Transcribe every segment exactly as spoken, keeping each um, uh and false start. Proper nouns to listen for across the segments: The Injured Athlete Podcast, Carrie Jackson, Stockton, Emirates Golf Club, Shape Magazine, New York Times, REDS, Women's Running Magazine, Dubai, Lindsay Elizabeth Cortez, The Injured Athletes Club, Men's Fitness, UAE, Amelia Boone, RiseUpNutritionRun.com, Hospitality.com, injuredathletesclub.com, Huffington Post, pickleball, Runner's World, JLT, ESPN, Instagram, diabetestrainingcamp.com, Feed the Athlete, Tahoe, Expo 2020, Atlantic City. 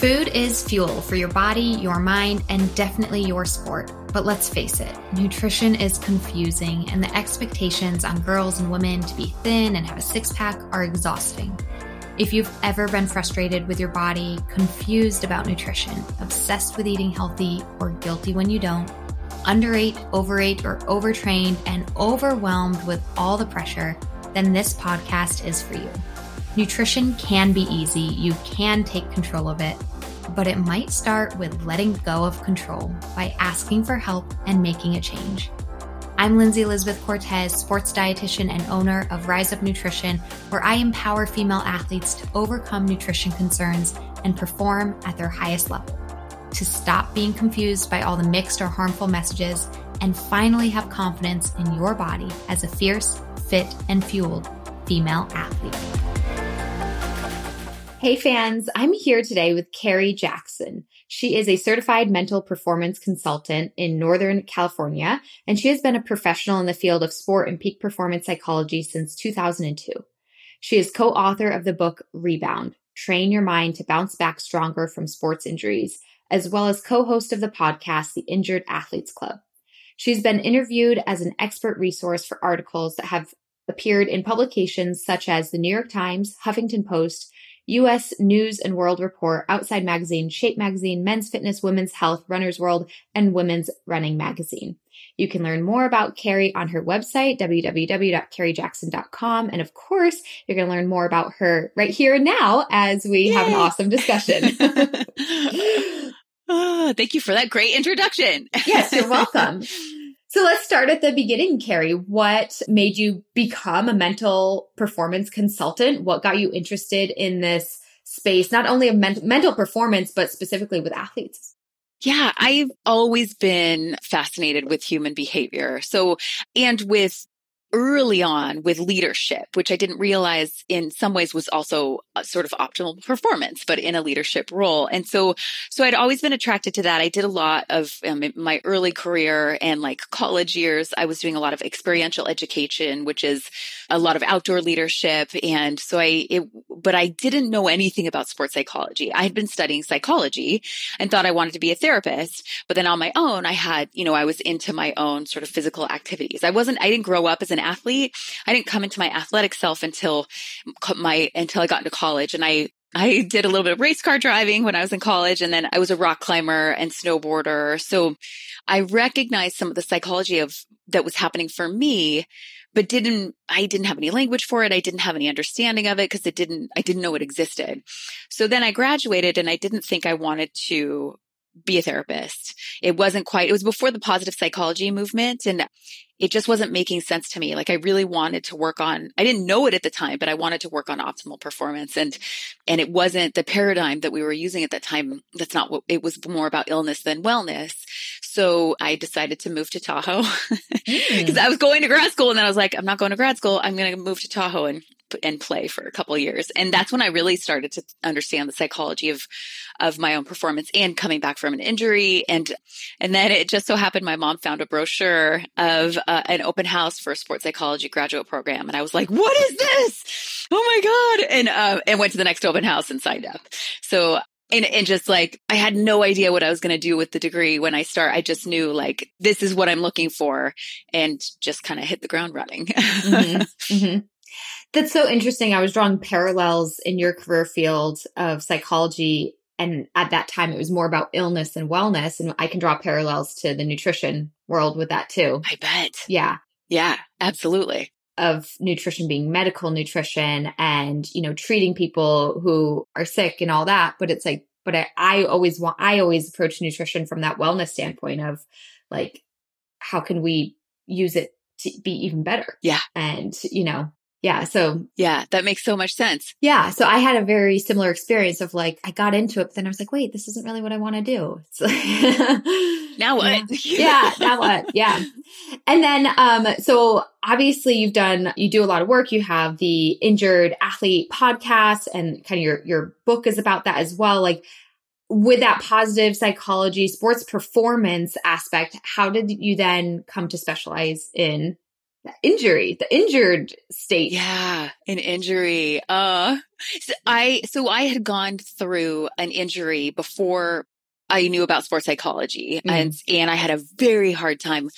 Food is fuel for your body, your mind, and definitely your sport. But let's face it, nutrition is confusing, and the expectations on girls and women to be thin and have a six-pack are exhausting. If you've ever been frustrated with your body, confused about nutrition, obsessed with eating healthy, or guilty when you don't, underate, overate, or overtrained, and overwhelmed with all the pressure, then this podcast is for you. Nutrition can be easy, you can take control of it, but it might start with letting go of control by asking for help and making a change. I'm Lindsay Elizabeth Cortez, sports dietitian and owner of Rise Up Nutrition, where I empower female athletes to overcome nutrition concerns and perform at their highest level, to stop being confused by all the mixed or harmful messages, and finally have confidence in your body as a fierce, fit, and fueled female athlete. Hey fans, I'm here today with Carrie Jackson. She is a certified mental performance consultant in Northern California, and she has been a professional in the field of sport and peak performance psychology since two thousand two. She is co-author of the book Rebound, Train Your Mind to Bounce Back Stronger from Sports Injuries, as well as co-host of the podcast, The Injured Athletes Club. She's been interviewed as an expert resource for articles that have appeared in publications such as the New York Times, Huffington Post, U S News and World Report, Outside Magazine, Shape Magazine, Men's Fitness, Women's Health, Runner's World, and Women's Running Magazine. You can learn more about Carrie on her website, w w w dot carrie jackson dot com. And of course, you're going to learn more about her right here and now as we Yay. have an awesome discussion. Oh, thank you for that great introduction. Yes, you're welcome. So let's start at the beginning, Carrie. What made you become a mental performance consultant? What got you interested in this space, not only of men- mental performance, but specifically with athletes? Yeah, I've always been fascinated with human behavior. So, and with early on with leadership, which I didn't realize in some ways was also a sort of optimal performance, but in a leadership role. And so, so I'd always been attracted to that. I did a lot of um, my early career and like college years, I was doing a lot of experiential education, which is a lot of outdoor leadership. And so I, it, but I didn't know anything about sports psychology. I had been studying psychology and thought I wanted to be a therapist, but then on my own, I had, you know, I was into my own sort of physical activities. I wasn't, I didn't grow up as an athlete. I didn't come into my athletic self until my, until I got into college. And I, I did a little bit of race car driving when I was in college. And then I was a rock climber and snowboarder. So I recognized some of the psychology of that was happening for me, but didn't, I didn't have any language for it. I didn't have any understanding of it because it didn't, I didn't know it existed. So then I graduated and I didn't think I wanted to be a therapist. It wasn't quite, it was before the positive psychology movement. And it just wasn't making sense to me. Like I really wanted to work on, I didn't know it at the time, but I wanted to work on optimal performance. And, and it wasn't the paradigm that we were using at that time. That's not what, it was more about illness than wellness. So I decided to move to Tahoe because I was going to grad school. And then I was like, I'm not going to grad school. I'm going to move to Tahoe and, and play for a couple of years. And that's when I really started to understand the psychology of, of my own performance and coming back from an injury. And, and then it just so happened my mom found a brochure of Uh, an open house for a sports psychology graduate program. And I was like, what is this? Oh my God. And, uh, and went to the next open house and signed up. So, and, and just like, I had no idea what I was going to do with the degree when I start. I just knew like, this is what I'm looking for and just kind of hit the ground running. Mm-hmm. Mm-hmm. That's so interesting. I was drawing parallels in your career field of psychology. And at that time, it was more about illness and wellness. And I can draw parallels to the nutrition world with that too. I bet. Yeah. Yeah, absolutely. Of nutrition being medical nutrition and, you know, treating people who are sick and all that. But it's like, but I, I always want, I always approach nutrition from that wellness standpoint of like, how can we use it to be even better? Yeah. And, you know. Yeah. So yeah, that makes so much sense. Yeah. So I had a very similar experience of like, I got into it, but then I was like, wait, this isn't really what I want to do. So, now what? Yeah. Now what? Yeah. And then, um, so obviously you've done, you do a lot of work. You have the Injured Athlete podcast and kind of your, your book is about that as well. Like with that positive psychology, sports performance aspect, how did you then come to specialize in injury, the injured state. Yeah, an injury. Uh, so I so I had gone through an injury before I knew about sports psychology, mm-hmm. and and I had a very hard time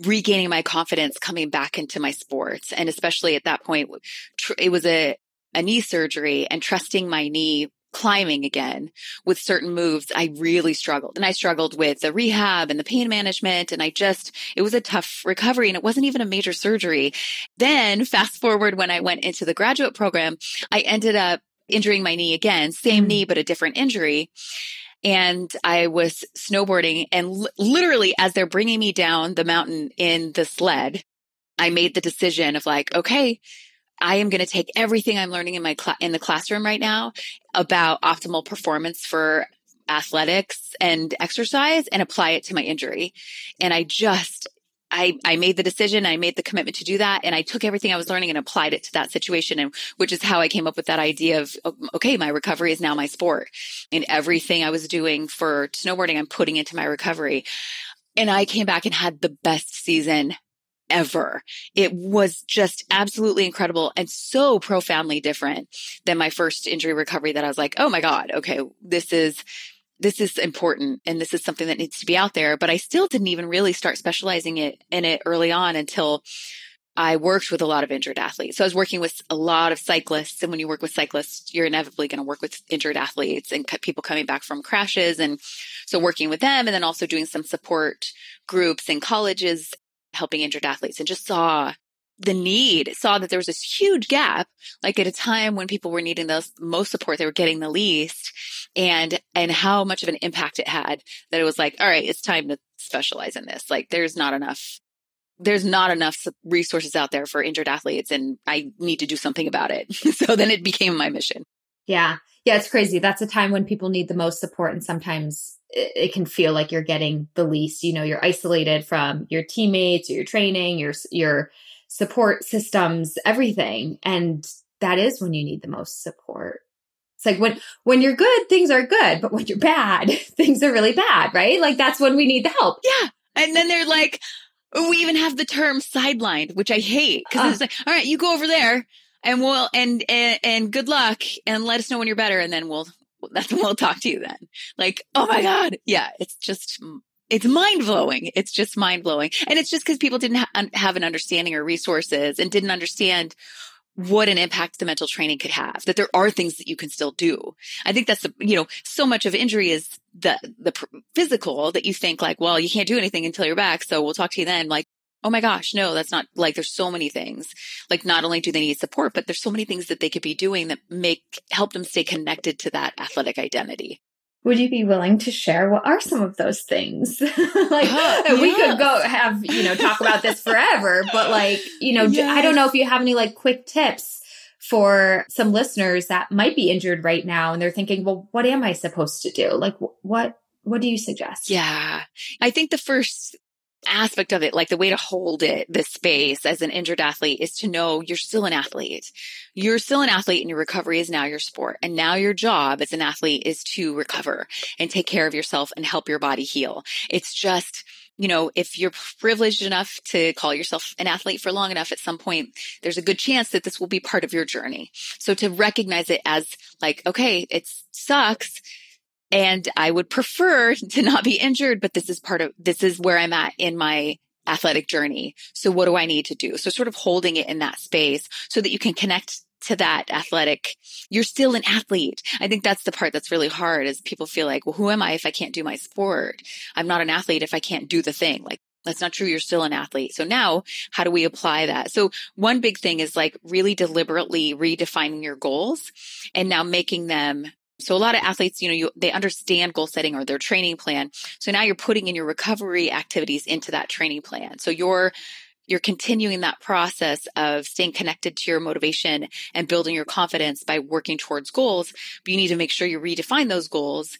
regaining my confidence coming back into my sports, and especially at that point, tr- it was a a knee surgery, and trusting my knee climbing again with certain moves, I really struggled. And I struggled with the rehab and the pain management. And I just, it was a tough recovery, and it wasn't even a major surgery. Then fast forward, when I went into the graduate program, I ended up injuring my knee again, same mm. knee, but a different injury. And I was snowboarding, and l- literally as they're bringing me down the mountain in the sled, I made the decision of like, okay, I am going to take everything I'm learning in my cl- in the classroom right now about optimal performance for athletics and exercise, and apply it to my injury. And I just, I, I made the decision, I made the commitment to do that. And I took everything I was learning and applied it to that situation. And which is how I came up with that idea of, okay, my recovery is now my sport, and everything I was doing for snowboarding, I'm putting into my recovery. And I came back and had the best season ever. It was just absolutely incredible, and so profoundly different than my first injury recovery that I was like, oh my God, okay, this is, this is important. And this is something that needs to be out there. But I still didn't even really start specializing it in it early on until I worked with a lot of injured athletes. So I was working with a lot of cyclists. And when you work with cyclists, you're inevitably going to work with injured athletes and people coming back from crashes. And so working with them, and then also doing some support groups in colleges, helping injured athletes, and just saw the need, saw that there was this huge gap, like at a time when people were needing the most support, they were getting the least, and, and how much of an impact it had, that it was like, all right, it's time to specialize in this. Like there's not enough, there's not enough resources out there for injured athletes, and I need to do something about it. So then it became my mission. Yeah. Yeah. It's crazy. That's a time when people need the most support, and sometimes it can feel like you're getting the least. You know, you're isolated from your teammates, or your training, your, your support systems, everything. And that is when you need the most support. It's like when, when you're good, things are good, but when you're bad, things are really bad, right? Like that's when we need the help. Yeah. And then they're like, we even have the term sidelined, which I hate, because uh, it's like, all right, you go over there and we'll, and, and, and good luck, and let us know when you're better. And then we'll, that's when we'll talk to you then. Like, oh my God. Yeah. It's just, it's mind blowing. It's just mind blowing. And it's just because people didn't ha- have an understanding or resources, and didn't understand what an impact the mental training could have, that there are things that you can still do. I think that's, you know, so much of injury is the, the physical, that you think like, well, you can't do anything until you're back, so we'll talk to you then. Like, oh my gosh, no, that's not, like, there's so many things. Like, not only do they need support, but there's so many things that they could be doing that make, help them stay connected to that athletic identity. Would you be willing to share what are some of those things? like oh, we yeah. could go have, you know, talk about this forever, but like, you know, yes. I don't know if you have any like quick tips for some listeners that might be injured right now, and they're thinking, well, what am I supposed to do? Like what, what do you suggest? Yeah. I think the first aspect of it, like the way to hold it, this space as an injured athlete, is to know you're still an athlete. You're still an athlete, and your recovery is now your sport. And now your job as an athlete is to recover and take care of yourself and help your body heal. It's just, you know, if you're privileged enough to call yourself an athlete for long enough, at some point, there's a good chance that this will be part of your journey. So to recognize it as like, okay, it sucks, and I would prefer to not be injured, but this is part of, this is where I'm at in my athletic journey. So what do I need to do? So sort of holding it in that space so that you can connect to that athletic. You're still an athlete. I think that's the part that's really hard, is people feel like, well, who am I if I can't do my sport? I'm not an athlete if I can't do the thing. Like, that's not true. You're still an athlete. So now how do we apply that? So one big thing is like really deliberately redefining your goals, and now making them. So a lot of athletes, you know, you, they understand goal setting or their training plan. So now you're putting in your recovery activities into that training plan. So you're, you're continuing that process of staying connected to your motivation and building your confidence by working towards goals. But you need to make sure you redefine those goals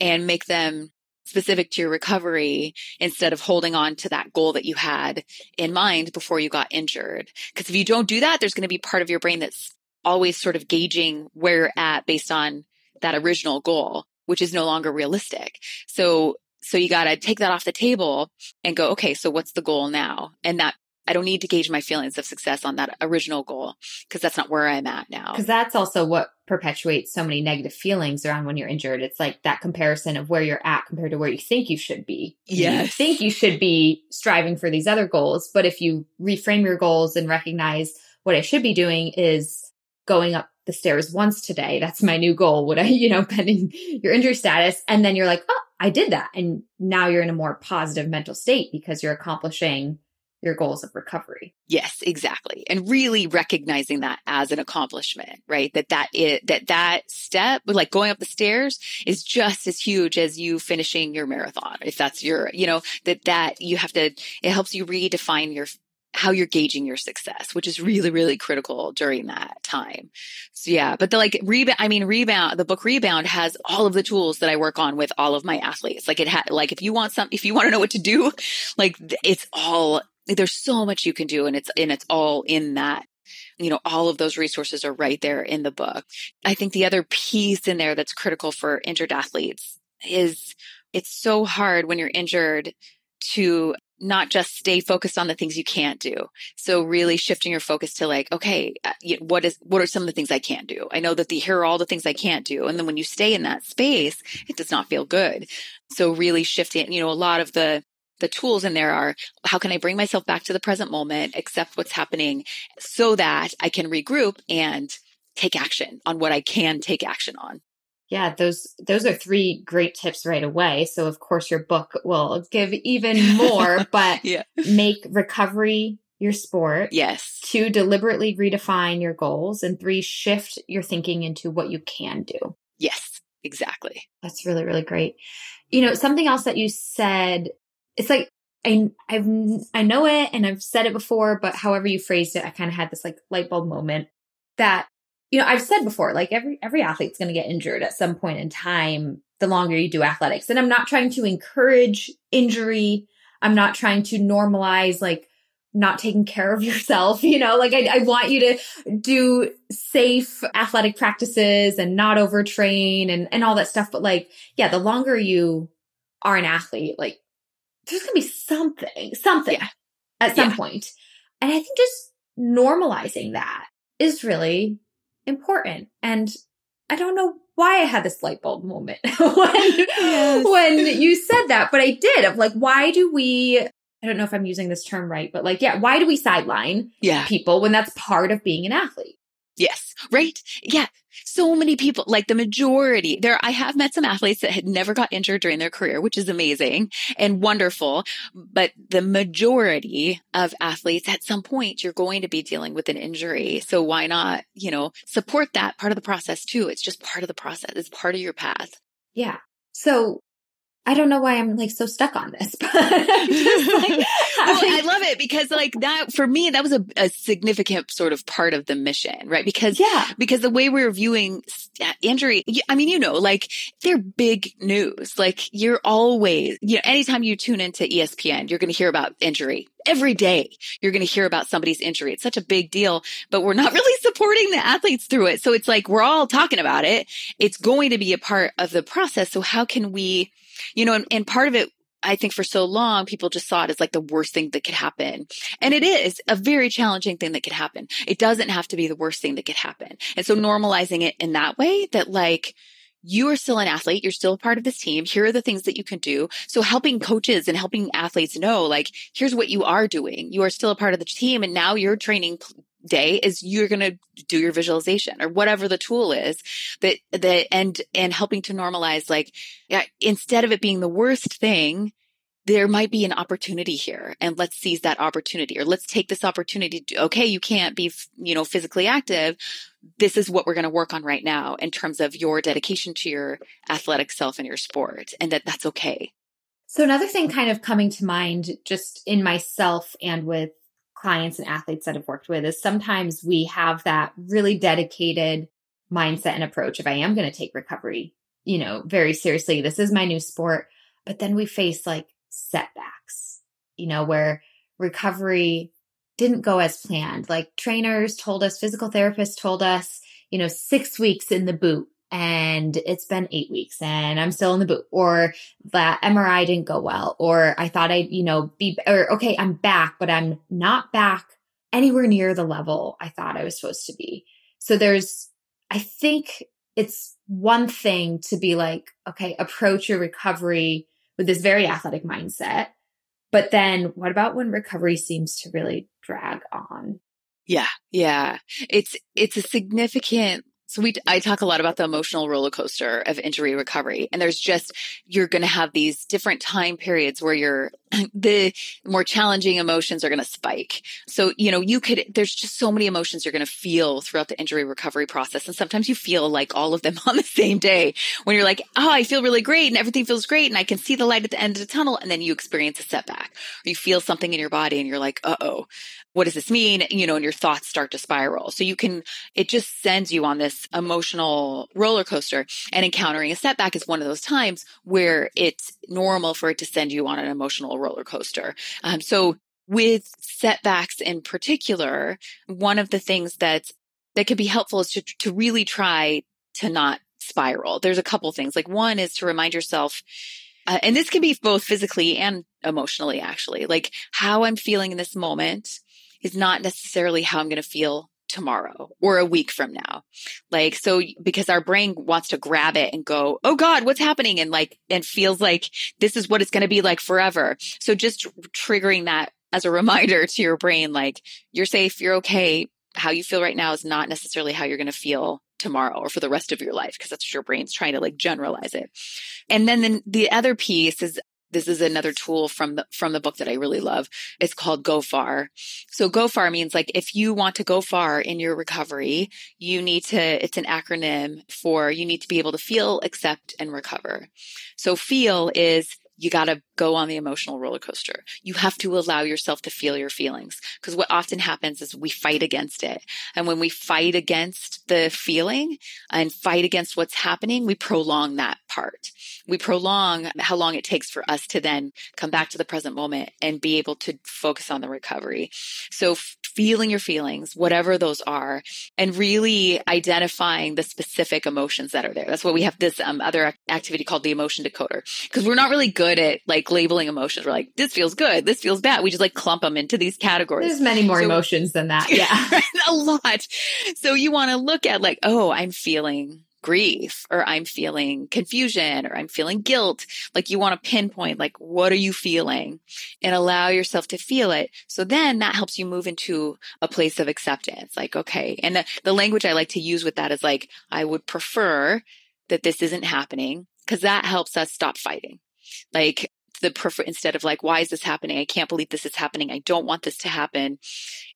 and make them specific to your recovery, instead of holding on to that goal that you had in mind before you got injured. Because if you don't do that, there's going to be part of your brain that's always sort of gauging where you're at based on that original goal, which is no longer realistic. So, so you got to take that off the table and go, okay, so what's the goal now? And that I don't need to gauge my feelings of success on that original goal because that's not where I'm at now. Because that's also what perpetuates so many negative feelings around when you're injured. It's like that comparison of where you're at compared to where you think you should be. Yes. You think you should be striving for these other goals. But if you reframe your goals and recognize what I should be doing is going up the stairs once today, that's my new goal. Would I, you know, pending your injury status. And then you're like, oh, I did that. And now you're in a more positive mental state because you're accomplishing your goals of recovery. Yes, exactly. And really recognizing that as an accomplishment, right? That that is, that that step, like going up the stairs, is just as huge as you finishing your marathon. If that's your, you know, that that you have to, it helps you redefine your how you're gauging your success, which is really, really critical during that time. So yeah, but the like rebound, I mean, rebound, the book Rebound has all of the tools that I work on with all of my athletes. Like it had, like if you want some, if you want to know what to do, like it's all, there's so much you can do. And it's, and it's all in that, you know, all of those resources are right there in the book. I think the other piece in there that's critical for injured athletes is it's so hard when you're injured to not just stay focused on the things you can't do. So really shifting your focus to like, okay, what is, what are some of the things I can't do? I know that the, here are all the things I can't do. And then when you stay in that space, it does not feel good. So really shifting, you know, a lot of the, the tools in there are, how can I bring myself back to the present moment, accept what's happening so that I can regroup and take action on what I can take action on. Yeah, those those are three great tips right away. So of course your book will give even more, but yeah. Make recovery your sport. Yes. Two, deliberately redefine your goals. And three, shift your thinking into what you can do. Yes, exactly. That's really, really great. You know, something else that you said, it's like, I I've, I know it and I've said it before, but however you phrased it, I kind of had this like light bulb moment that, you know, I've said before, like every every athlete's going to get injured at some point in time, the longer you do athletics. And I'm not trying to encourage injury. I'm not trying to normalize like not taking care of yourself. You know, like I, I want you to do safe athletic practices and not overtrain and, and all that stuff. But like, yeah, the longer you are an athlete, like there's going to be something, something yeah. at some yeah. point. And I think just normalizing that is really important. And I don't know why I had this light bulb moment when, yes. when you said that, but I did. Of like, why do we, I don't know if I'm using this term right, but like, yeah, why do we sideline yeah. people when that's part of being an athlete? Yes. Right. Yeah. So many people, like the majority there, I have met some athletes that had never got injured during their career, which is amazing and wonderful. But the majority of athletes at some point, you're going to be dealing with an injury. So why not, you know, support that part of the process too? It's just part of the process. It's part of your path. Yeah. So I don't know why I'm like so stuck on this, but I'm just like, well, I love it because like that, for me, that was a, a significant sort of part of the mission, right? Because, yeah. because the way we're viewing injury, I mean, you know, like they're big news. Like you're always, you know, anytime you tune into E S P N, you're going to hear about injury. Every day you're going to hear about somebody's injury. It's such a big deal, but we're not really supporting the athletes through it. So it's like, we're all talking about it. It's going to be a part of the process. So how can we, you know, and, and part of it, I think for so long, people just saw it as like the worst thing that could happen. And it is a very challenging thing that could happen. It doesn't have to be the worst thing that could happen. And so normalizing it in that way that like, you are still an athlete. You're still a part of this team. Here are the things that you can do. So helping coaches and helping athletes know, like, here's what you are doing. You are still a part of the team. And now your training day is you're going to do your visualization or whatever the tool is that, that, and, and helping to normalize, like, instead of it being the worst thing, there might be an opportunity here and let's seize that opportunity or let's take this opportunity to, okay, you can't be, you know, physically active. This is what we're going to work on right now in terms of your dedication to your athletic self and your sport, and that that's okay. So another thing kind of coming to mind just in myself and with clients and athletes that I've worked with is sometimes we have that really dedicated mindset and approach of I am going to take recovery, you know, very seriously. This is my new sport. But then we face like setbacks, you know, where recovery didn't go as planned. Like trainers told us, physical therapists told us, you know, six weeks in the boot and it's been eight weeks and I'm still in the boot, or that M R I didn't go well, or I thought I'd, you know, be, or okay, I'm back, but I'm not back anywhere near the level I thought I was supposed to be. So there's, I think it's one thing to be like, okay, approach your recovery with this very athletic mindset. But then what about when recovery seems to really drag on? Yeah. Yeah. It's, it's a significant, so we, I talk a lot about the emotional roller coaster of injury recovery. And there's just, you're going to have these different time periods where you're, the more challenging emotions are going to spike. So, you know, you could, there's just so many emotions you're going to feel throughout the injury recovery process. And sometimes you feel like all of them on the same day when you're like, oh, I feel really great and everything feels great and I can see the light at the end of the tunnel. And then you experience a setback or you feel something in your body and you're like, uh-oh, what does this mean? You know, and your thoughts start to spiral. So you can, it just sends you on this emotional roller coaster, and encountering a setback is one of those times where it's normal for it to send you on an emotional roller coaster. Um, so with setbacks in particular, one of the things that that could be helpful is to, to really try to not spiral. There's a couple things. Like one is to remind yourself, uh, and this can be both physically and emotionally, actually, like how I'm feeling in this moment is not necessarily how I'm going to feel tomorrow or a week from now. Like, so because our brain wants to grab it and go, oh God, what's happening? And like, and feels like this is what it's going to be like forever. So just triggering that as a reminder to your brain, like you're safe, you're okay. How you feel right now is not necessarily how you're going to feel tomorrow or for the rest of your life, because that's what your brain's trying to like generalize it. And then the, the other piece is, this is another tool from the, from the book that I really love. It's called Go Far. So Go Far means like, if you want to go far in your recovery, you need to, it's an acronym for, you need to be able to feel, accept, and recover. So feel is, you got to go on the emotional roller coaster. You have to allow yourself to feel your feelings, because what often happens is we fight against it. And when we fight against the feeling and fight against what's happening, we prolong that part. We prolong how long it takes for us to then come back to the present moment and be able to focus on the recovery. So feeling your feelings, whatever those are, and really identifying the specific emotions that are there. That's why we have this um, other activity called the emotion decoder, because we're not really good at like labeling emotions. We're like, this feels good, this feels bad. We just like clump them into these categories. There's many more so, emotions than that. Yeah. A lot. So you want to look at like, oh, I'm feeling grief, or I'm feeling confusion, or I'm feeling guilt. Like you want to pinpoint, like, what are you feeling, and allow yourself to feel it. So then that helps you move into a place of acceptance. Like, okay. And the, the language I like to use with that is like, I would prefer that this isn't happening, because that helps us stop fighting. Like the prefer, instead of like, why is this happening? I can't believe this is happening. I don't want this to happen.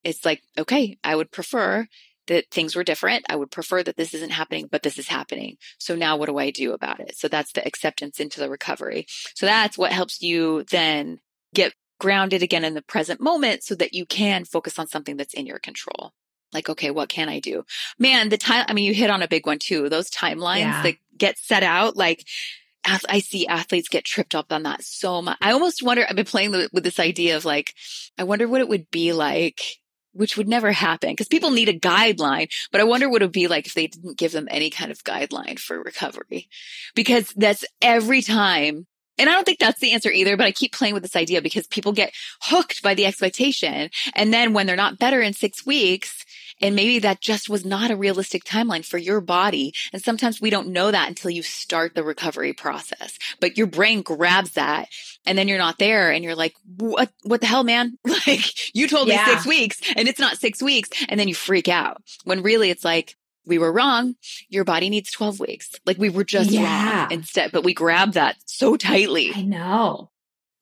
It's like, okay, I would prefer that things were different. I would prefer that this isn't happening, but this is happening. So now what do I do about it? So that's the acceptance into the recovery. So that's what helps you then get grounded again in the present moment, so that you can focus on something that's in your control. Like, okay, what can I do? Man, the time, I mean, you hit on a big one too. Those timelines yeah. that get set out, like, I see athletes get tripped up on that so much. I almost wonder, I've been playing with this idea of like, I wonder what it would be like, which would never happen because people need a guideline, but I wonder what it would be like if they didn't give them any kind of guideline for recovery, because that's every time. And I don't think that's the answer either, but I keep playing with this idea because people get hooked by the expectation. And then when they're not better in six weeks, and maybe that just was not a realistic timeline for your body. And sometimes we don't know that until you start the recovery process, but your brain grabs that and then you're not there. And you're like, what, what the hell, man? Like you told yeah. me six weeks and it's not six weeks. And then you freak out when really it's like, we were wrong. Your body needs twelve weeks. Like we were just yeah. wrong instead, but we grabbed that so tightly. I know.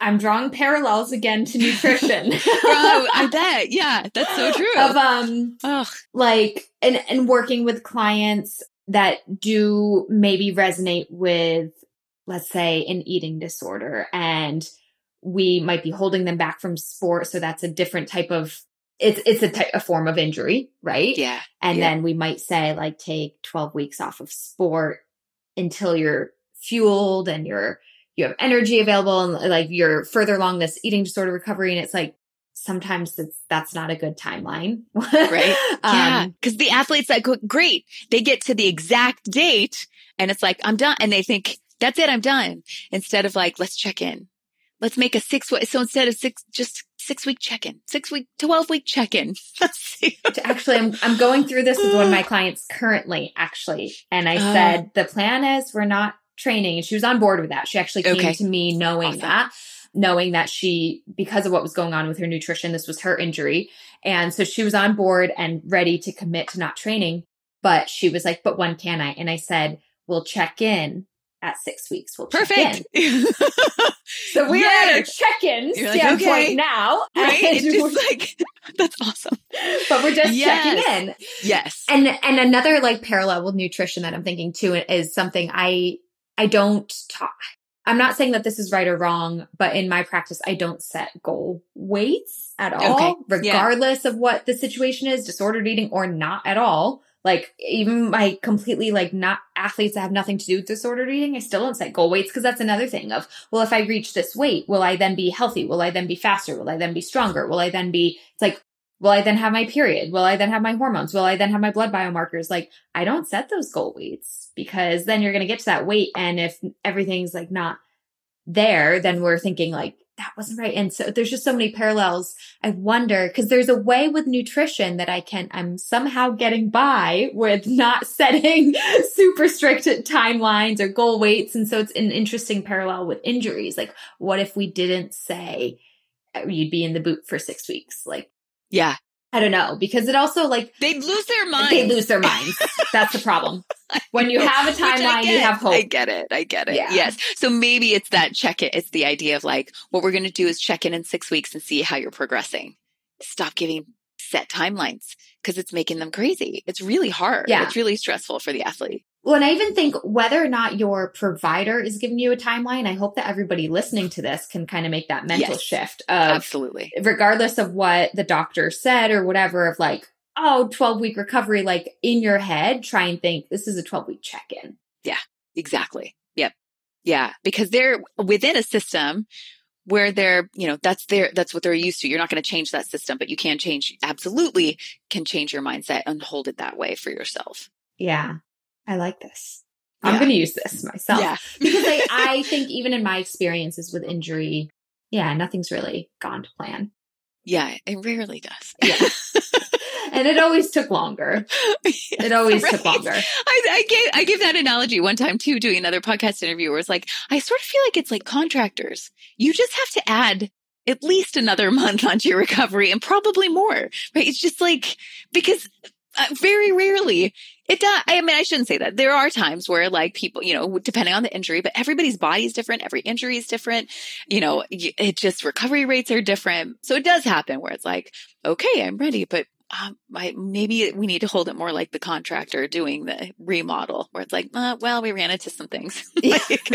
I'm drawing parallels again to nutrition. Oh, I bet. Yeah, that's so true. Of um, Ugh. like, and, and working with clients that do maybe resonate with, let's say, an eating disorder, and we might be holding them back from sport. So that's a different type of, it's it's a, type, a form of injury, right? Yeah. And yeah. then we might say like, take twelve weeks off of sport until you're fueled and you're, you have energy available, and like you're further along this eating disorder recovery. And it's like, sometimes it's, that's not a good timeline. Right. Yeah. Um, Cause the athletes that go, great, they get to the exact date and it's like, I'm done. And they think, that's it, I'm done. Instead of like, let's check in. Let's make a six week. So instead of six, just six week check-in, six week, twelve week check-in. Let's see. Actually, I'm, I'm going through this with one of my clients currently, actually. And I uh, said, the plan is we're not training. And she was on board with that. She actually came okay. to me knowing awesome. that, knowing that she, because of what was going on with her nutrition, this was her injury. And so she was on board and ready to commit to not training. But she was like, but when can I? And I said, we'll check in at six weeks. We'll Perfect. check in. So we're yes. at a check-in You're standpoint like, okay. now. Right? It's just like, that's awesome. But we're just yes. checking in. Yes. And and another like parallel with nutrition that I'm thinking too is something I I don't talk. I'm not saying that this is right or wrong, but in my practice, I don't set goal weights at all, okay. regardless yeah. of what the situation is, disordered eating or not at all. Like even my completely like not athletes that have nothing to do with disordered eating, I still don't set goal weights because that's another thing of, well, if I reach this weight, will I then be healthy? Will I then be faster? Will I then be stronger? Will I then be, it's like, will I then have my period? Will I then have my hormones? Will I then have my blood biomarkers? Like I don't set those goal weights because then you're going to get to that weight. And if everything's like not there, then we're thinking like, that wasn't right. And so there's just so many parallels. I wonder, because there's a way with nutrition that I can, I'm somehow getting by with not setting super strict timelines or goal weights. And so it's an interesting parallel with injuries. Like, what if we didn't say you'd be in the boot for six weeks? Like, yeah, I don't know, because it also like, they'd lose their minds. They lose their minds. That's the problem. When you have a timeline, you have hope. I get it. I get it. Yeah. Yes. So maybe it's that check it. It's the idea of like, what we're going to do is check in in six weeks and see how you're progressing. Stop giving set timelines because it's making them crazy. It's really hard. Yeah. It's really stressful for the athlete. Well, and I even think whether or not your provider is giving you a timeline, I hope that everybody listening to this can kind of make that mental yes. shift. Of, absolutely. Regardless of what the doctor said or whatever of like, oh, twelve week recovery, like in your head, try and think this is a twelve week check-in. Yeah, exactly. Yep. Yeah. Because they're within a system where they're, you know, that's their, that's what they're used to. You're not going to change that system, but you can change, absolutely can change your mindset and hold it that way for yourself. Yeah. I like this. I'm yeah. going to use this myself yeah. because I, I think even in my experiences with injury, yeah, nothing's really gone to plan. Yeah. It rarely does. Yeah. And it always took longer. Yes, it always right. took longer. I, I gave I gave that analogy one time too, doing another podcast interview where it's like, I sort of feel like it's like contractors. You just have to add at least another month onto your recovery and probably more, right? It's just like, because uh, very rarely it does. I mean, I shouldn't say that. There are times where like people, you know, depending on the injury, but everybody's body is different. Every injury is different. You know, it just recovery rates are different. So it does happen where it's like, okay, I'm ready, but Um, I, maybe we need to hold it more like the contractor doing the remodel where it's like, uh, well, we ran into some things. like,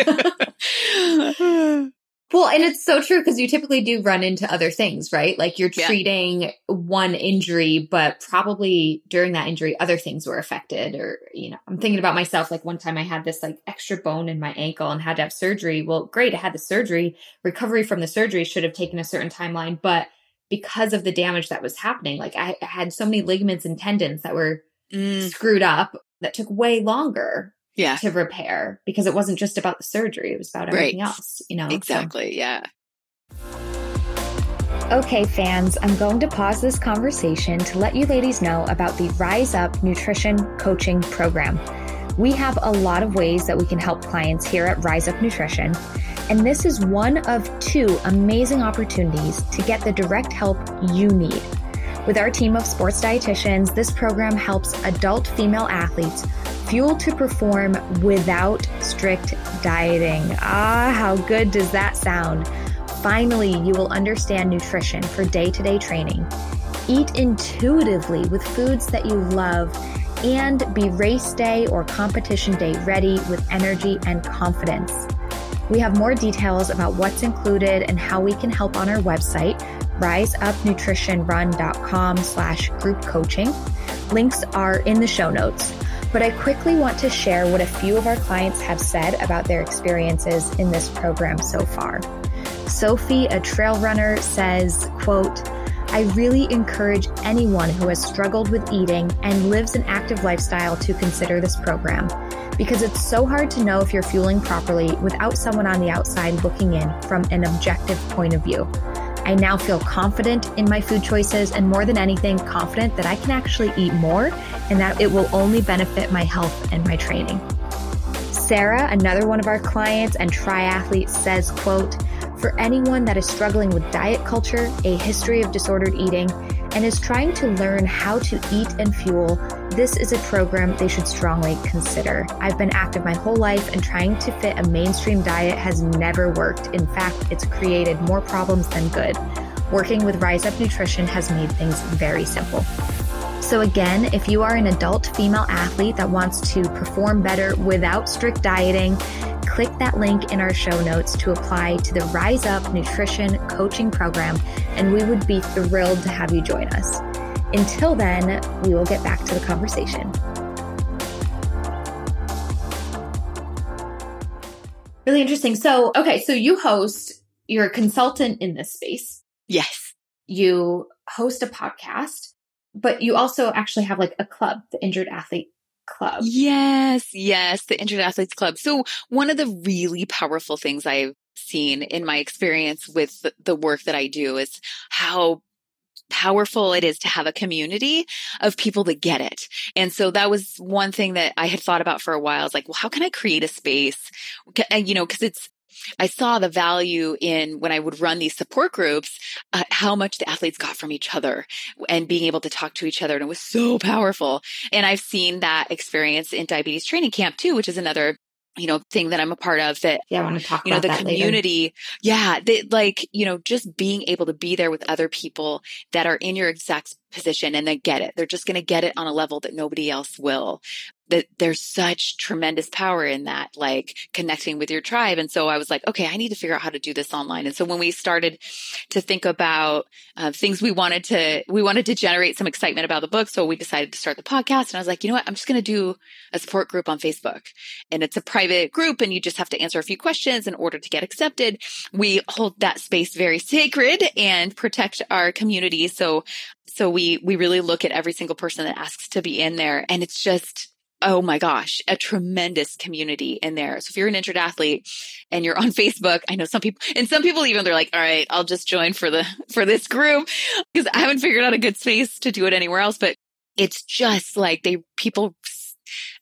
well, and it's so true because you typically do run into other things, right? Like you're treating yeah. one injury, but probably during that injury, other things were affected. Or, you know, I'm thinking about myself. Like one time I had this like extra bone in my ankle and had to have surgery. Well, great. I had the surgery. Recovery from the surgery should have taken a certain timeline, but because of the damage that was happening, like I had so many ligaments and tendons that were mm. screwed up that took way longer yeah. to repair because it wasn't just about the surgery. It was about everything right. else, you know? Exactly. So. Yeah. Okay, fans, I'm going to pause this conversation to let you ladies know about the Rise Up Nutrition Coaching Program. We have a lot of ways that we can help clients here at Rise Up Nutrition. And this is one of two amazing opportunities to get the direct help you need. With our team of sports dietitians, this program helps adult female athletes fuel to perform without strict dieting. Ah, how good does that sound? Finally, you will understand nutrition for day-to-day training. Eat intuitively with foods that you love and be race day or competition day ready with energy and confidence. We have more details about what's included and how we can help on our website, riseupnutritionrun.com slash group coaching. Links are in the show notes. But I quickly want to share what a few of our clients have said about their experiences in this program so far. Sophie, a trail runner, says, quote, I really encourage anyone who has struggled with eating and lives an active lifestyle to consider this program, because it's so hard to know if you're fueling properly without someone on the outside looking in from an objective point of view. I now feel confident in my food choices, and more than anything, confident that I can actually eat more and that it will only benefit my health and my training. Sarah, another one of our clients and triathlete, says, quote, "For anyone that is struggling with diet culture, a history of disordered eating, and is trying to learn how to eat and fuel, this is a program they should strongly consider. I've been active my whole life, and trying to fit a mainstream diet has never worked. In fact, it's created more problems than good. Working with Rise Up Nutrition has made things very simple." So again, if you are an adult female athlete that wants to perform better without strict dieting, click that link in our show notes to apply to the Rise Up Nutrition Coaching Program, and we would be thrilled to have you join us. Until then, we will get back to the conversation. Really interesting. So, okay, so you host, you're a consultant in this space. Yes. You host a podcast, but you also actually have like a club, the Injured Athlete Club. Yes, yes, the Injured Athletes Club. So one of the really powerful things I've seen in my experience with the work that I do is how powerful it is to have a community of people that get it. And so that was one thing that I had thought about for a while. I was like, well, how can I create a space? And, you know, because it's, I saw the value in when I would run these support groups, uh, how much the athletes got from each other and being able to talk to each other. And it was so powerful. And I've seen that experience in diabetes training camp too, which is another, you know, thing that I'm a part of that, yeah, I want to talk you know, about the community. Later. Yeah. They, like, you know, just being able to be there with other people that are in your exact position and they get it. They're just going to get it on a level that nobody else will. That there's such tremendous power in that, like connecting with your tribe. And so I was like, okay, I need to figure out how to do this online. And so when we started to think about uh, things we wanted to, we wanted to generate some excitement about the book. So we decided to start the podcast. And I was like, you know what, I'm just going to do a support group on Facebook, and it's a private group and you just have to answer a few questions in order to get accepted. We hold that space very sacred and protect our community. So, so we, we really look at every single person that asks to be in there, and it's just, oh my gosh, a tremendous community in there. So if you're an injured athlete and you're on Facebook, I know some people, and some people even, they're like, all right, I'll just join for the, for this group, because I haven't figured out a good space to do it anywhere else. But it's just like they, people,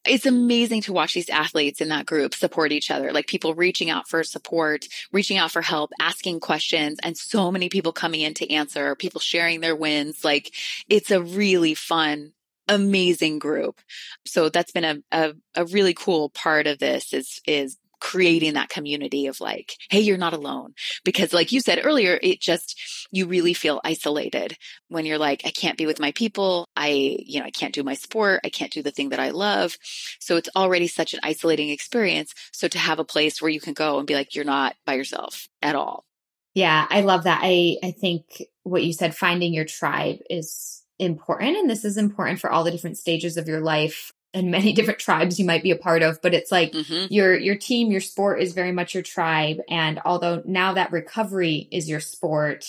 it's amazing to watch these athletes in that group support each other, like people reaching out for support, reaching out for help, asking questions, and so many people coming in to answer, people sharing their wins. Like it's a really fun amazing group. So that's been a, a a really cool part of this is is creating that community of like, hey, you're not alone. Because like you said earlier, it just, you really feel isolated when you're like, I can't be with my people. I, you know, I can't do my sport. I can't do the thing that I love. So it's already such an isolating experience. So to have a place where you can go and be like, you're not by yourself at all. Yeah, I love that. I, I think what you said, finding your tribe is important. And this is important for all the different stages of your life and many different tribes you might be a part of, but it's like mm-hmm. your, your team, your sport is very much your tribe. And although now that recovery is your sport,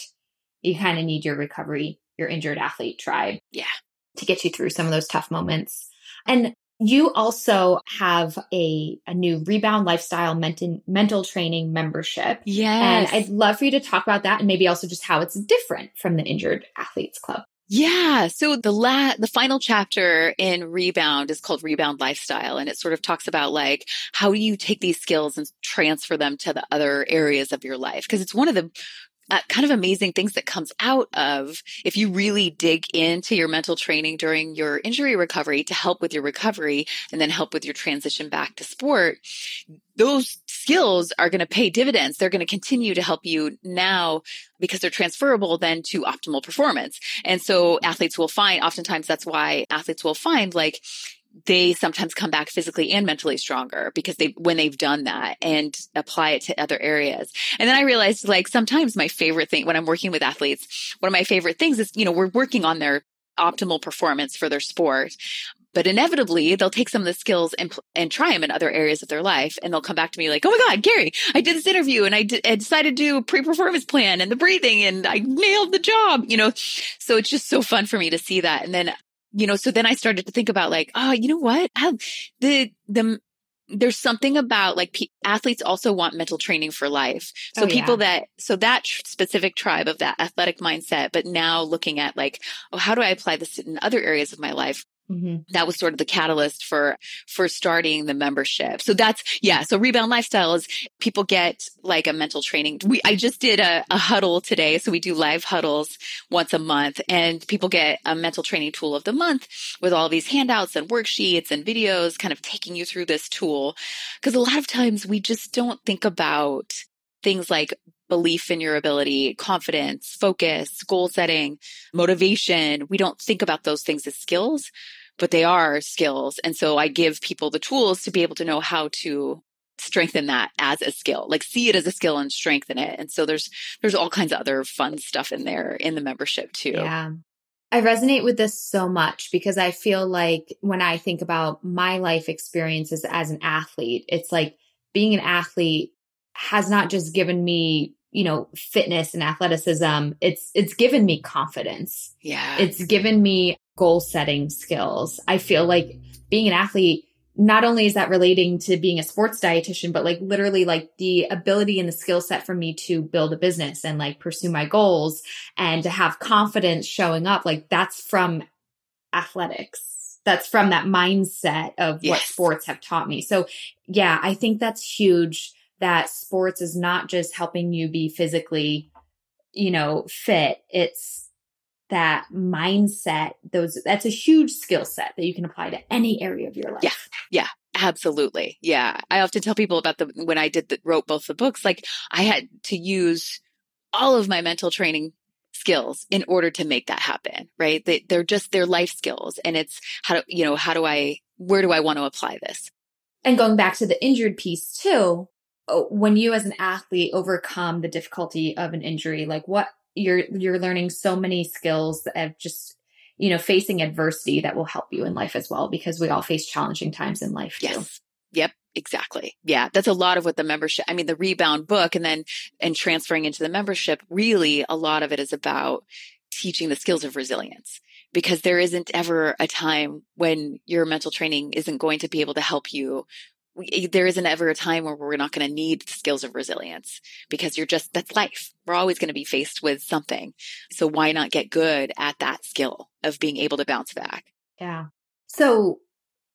you kind of need your recovery, your injured athlete tribe. Yeah. To get you through some of those tough moments. And you also have a, a new Rebound Lifestyle mental, mental training membership. Yes. And I'd love for you to talk about that and maybe also just how it's different from the Injured Athletes Club. Yeah. So the la- the final chapter in Rebound is called Rebound Lifestyle. And it sort of talks about like, how do you take these skills and transfer them to the other areas of your life? Because it's one of the uh, kind of amazing things that comes out of if you really dig into your mental training during your injury recovery to help with your recovery and then help with your transition back to sport. Those skills are going to pay dividends. They're going to continue to help you now because they're transferable then to optimal performance. And so athletes will find, oftentimes that's why athletes will find like they sometimes come back physically and mentally stronger because they, when they've done that and apply it to other areas. And then I realized like sometimes my favorite thing when I'm working with athletes, one of my favorite things is, you know, we're working on their optimal performance for their sport. But inevitably, they'll take some of the skills and and try them in other areas of their life. And they'll come back to me like, oh my God, Gary, I did this interview and I, d- I decided to do a pre-performance plan and the breathing and I nailed the job, you know? So it's just so fun for me to see that. And then, you know, so then I started to think about like, oh, you know what? I, the, the, there's something about like p- athletes also want mental training for life. So oh, yeah. people that, so that tr- specific tribe of that athletic mindset, but now looking at like, oh, how do I apply this in other areas of my life? Mm-hmm. That was sort of the catalyst for, for starting the membership. So that's, yeah. So Rebound Lifestyle is people get like a mental training. We, I just did a, a huddle today. So we do live huddles once a month and people get a mental training tool of the month with all these handouts and worksheets and videos kind of taking you through this tool. Cause a lot of times we just don't think about things like belief in your ability, confidence, focus, goal setting, motivation. We don't think about those things as skills, but they are skills. And so I give people the tools to be able to know how to strengthen that as a skill, like see it as a skill and strengthen it. And so there's, there's all kinds of other fun stuff in there in the membership too. Yeah. I resonate with this so much because I feel like when I think about my life experiences as an athlete, it's like being an athlete has not just given me, you know, fitness and athleticism. It's, it's given me confidence. Yeah. It's given me goal setting skills. I feel like being an athlete, not only is that relating to being a sports dietitian, but like literally like the ability and the skill set for me to build a business and like pursue my goals and to have confidence showing up. Like that's from athletics. That's from that mindset of yes. what sports have taught me. So yeah, I think that's huge. That sports is not just helping you be physically, you know, fit. It's that mindset. Those that's a huge skill set that you can apply to any area of your life. Yeah, yeah, absolutely. Yeah, I often tell people about the when I did the, wrote both the books. Like I had to use all of my mental training skills in order to make that happen. Right? They, they're just their life skills, and it's how do you know how do I where do I want to apply this? And going back to the injured piece too. When you as an athlete overcome the difficulty of an injury, like what you're, you're learning so many skills of just, you know, facing adversity that will help you in life as well, because we all face challenging times in life. Yes. Too. Yep. Exactly. Yeah. That's a lot of what the membership, I mean, the Rebound book and then, and transferring into the membership, really a lot of it is about teaching the skills of resilience. Because there isn't ever a time when your mental training isn't going to be able to help you. We, there isn't ever a time where we're not going to need the skills of resilience because you're just, that's life. We're always going to be faced with something. So why not get good at that skill of being able to bounce back? Yeah. So,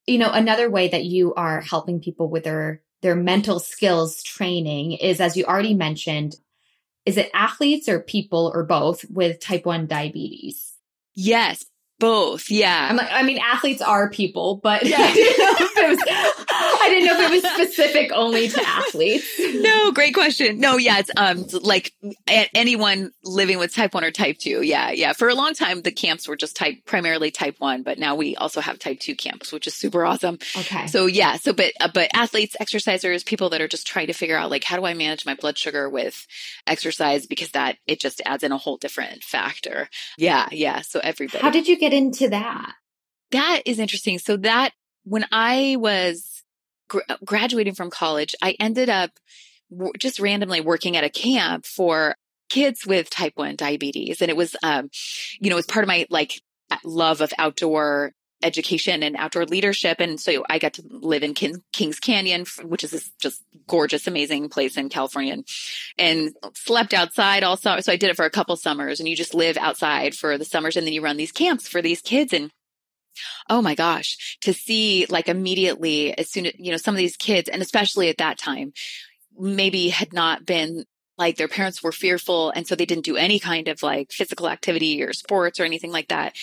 you know, another way that you are helping people with their, their mental skills training is, as you already mentioned, is it athletes or people or both with type one diabetes? Yes, both. Yeah. I'm like, I mean, athletes are people, but yeah. you know, it was, I didn't know if it was specific only to athletes. No, great question. No, yeah, it's um like a- anyone living with type one or type two. Yeah, yeah. For a long time, the camps were just type primarily type one, but now we also have type two camps, which is super awesome. Okay. So yeah, so but uh, but athletes, exercisers, people that are just trying to figure out like how do I manage my blood sugar with exercise because that it just adds in a whole different factor. Yeah, yeah. So everybody. How did you get into that? That is interesting. So that when I was graduating from college, I ended up w- just randomly working at a camp for kids with type one diabetes. And it was, um, you know, it was part of my like love of outdoor education and outdoor leadership. And so I got to live in Kin- Kings Canyon, which is this just gorgeous, amazing place in California, and, and slept outside all summer. So I did it for a couple summers, and you just live outside for the summers. And then you run these camps for these kids. And oh my gosh, to see like immediately as soon as, you know, some of these kids, and especially at that time, maybe had not been like their parents were fearful. And so they didn't do any kind of like physical activity or sports or anything like that.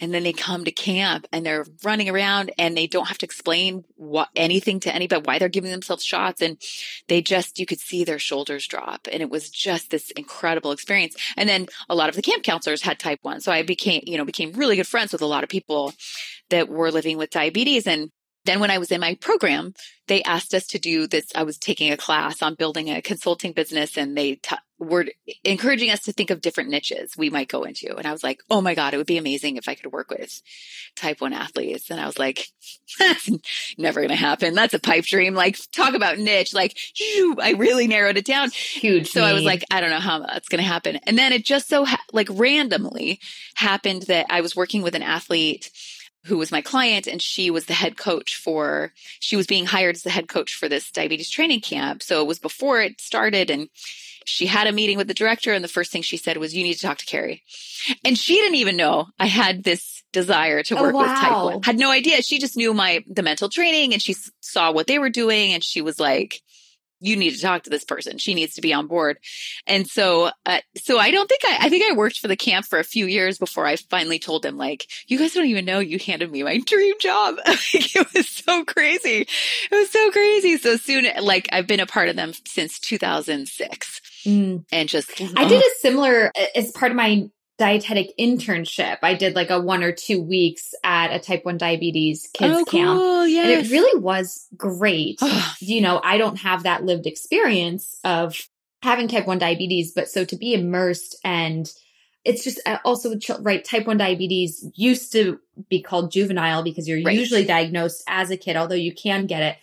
And then they come to camp and they're running around and they don't have to explain what anything to anybody, why they're giving themselves shots. And they just, you could see their shoulders drop. And it was just this incredible experience. And then a lot of the camp counselors had type one. So I became, you know, became really good friends with a lot of people that were living with diabetes. And then when I was in my program, they asked us to do this. I was taking a class on building a consulting business, and they t- were encouraging us to think of different niches we might go into. And I was like, oh my God, it would be amazing if I could work with type one athletes. And I was like, that's never going to happen. That's a pipe dream. Like, talk about niche. Like, shoo, I really narrowed it down. Huge. So need. I was like, I don't know how that's going to happen. And then it just so ha- like randomly happened that I was working with an athlete who was my client, and she was the head coach for, she was being hired as the head coach for this diabetes training camp. So it was before it started, and she had a meeting with the director, and the first thing she said was, you need to talk to Carrie. And she didn't even know I had this desire to work oh, wow. with type one. Had no idea. She just knew my the mental training, and she saw what they were doing, and she was like, you need to talk to this person. She needs to be on board. And so, uh, so I don't think I, I think I worked for the camp for a few years before I finally told them, like, you guys don't even know you handed me my dream job. Like, it was so crazy. It was so crazy. So soon, like, I've been a part of them since two thousand six. Mm. And just, oh. I did a similar, as part of my dietetic internship, I did like a one or two weeks at a type one diabetes kids oh, camp. Cool. Yes. And it really was great. You know, I don't have that lived experience of having type one diabetes, but so to be immersed, and it's just also, right, type one diabetes used to be called juvenile because you're right. usually diagnosed as a kid, although you can get it.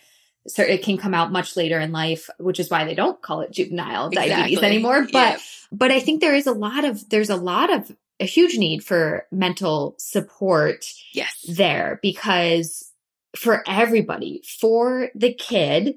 So it can come out much later in life, which is why they don't call it juvenile diabetes exactly. anymore. But, yeah. but I think there is a lot of, there's a lot of a huge need for mental support yes. there, because for everybody, for the kid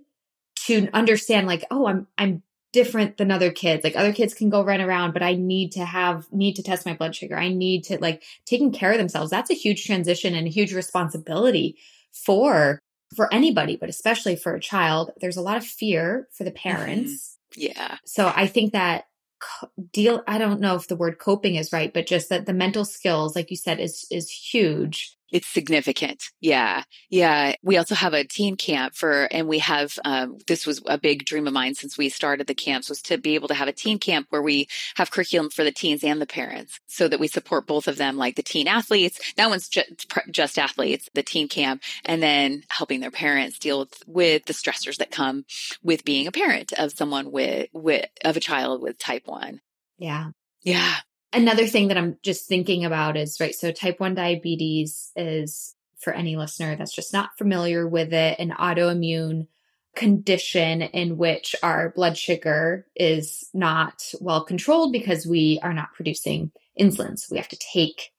to understand, like, oh, I'm, I'm different than other kids. Like, other kids can go run around, but I need to have, need to test my blood sugar. I need to, like, taking care of themselves. That's a huge transition and a huge responsibility for for anybody, but especially for a child. There's a lot of fear for the parents. Mm-hmm. Yeah. So I think that co- deal, I don't know if the word coping is right, but just that the mental skills, like you said, is, is huge. It's significant. Yeah. Yeah. We also have a teen camp for, and we have, um, this was a big dream of mine since we started the camps, was to be able to have a teen camp where we have curriculum for the teens and the parents so that we support both of them, like the teen athletes. That one's ju- just athletes, the teen camp, and then helping their parents deal with, with the stressors that come with being a parent of someone with, with, of a child with type one. Yeah. Yeah. Another thing that I'm just thinking about is, right, so type one diabetes is, for any listener that's just not familiar with it, an autoimmune condition in which our blood sugar is not well controlled because we are not producing insulin. So we have to take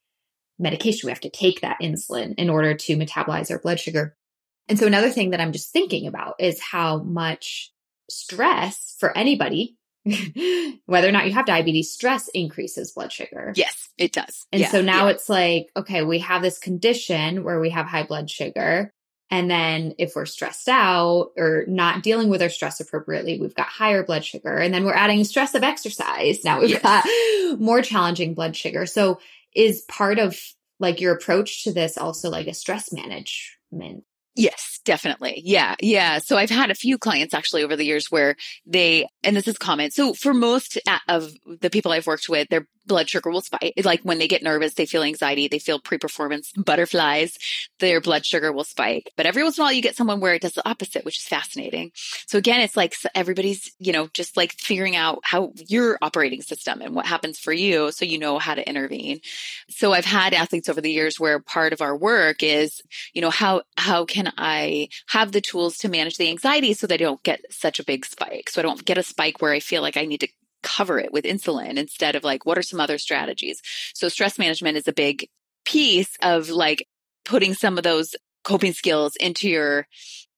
medication. We have to take that insulin in order to metabolize our blood sugar. And so another thing that I'm just thinking about is how much stress for anybody, whether or not you have diabetes, stress increases blood sugar. Yes, it does. And yeah, so now yeah. it's like, okay, we have this condition where we have high blood sugar. And then if we're stressed out or not dealing with our stress appropriately, we've got higher blood sugar. And then we're adding stress of exercise. Now we've yes. got more challenging blood sugar. So is part of, like, your approach to this also like a stress management? Yes, definitely. Yeah. Yeah. So I've had a few clients actually over the years where they, and this is common. So for most of the people I've worked with, their blood sugar will spike. Like, when they get nervous, they feel anxiety, they feel pre-performance butterflies, their blood sugar will spike. But every once in a while you get someone where it does the opposite, which is fascinating. So again, it's like everybody's, you know, just like figuring out how your operating system and what happens for you, so you know how to intervene. So I've had athletes over the years where part of our work is, you know, how, how can Can I have the tools to manage the anxiety so that I don't get such a big spike? So I don't get a spike where I feel like I need to cover it with insulin, instead of, like, what are some other strategies? So stress management is a big piece of, like, putting some of those coping skills into your,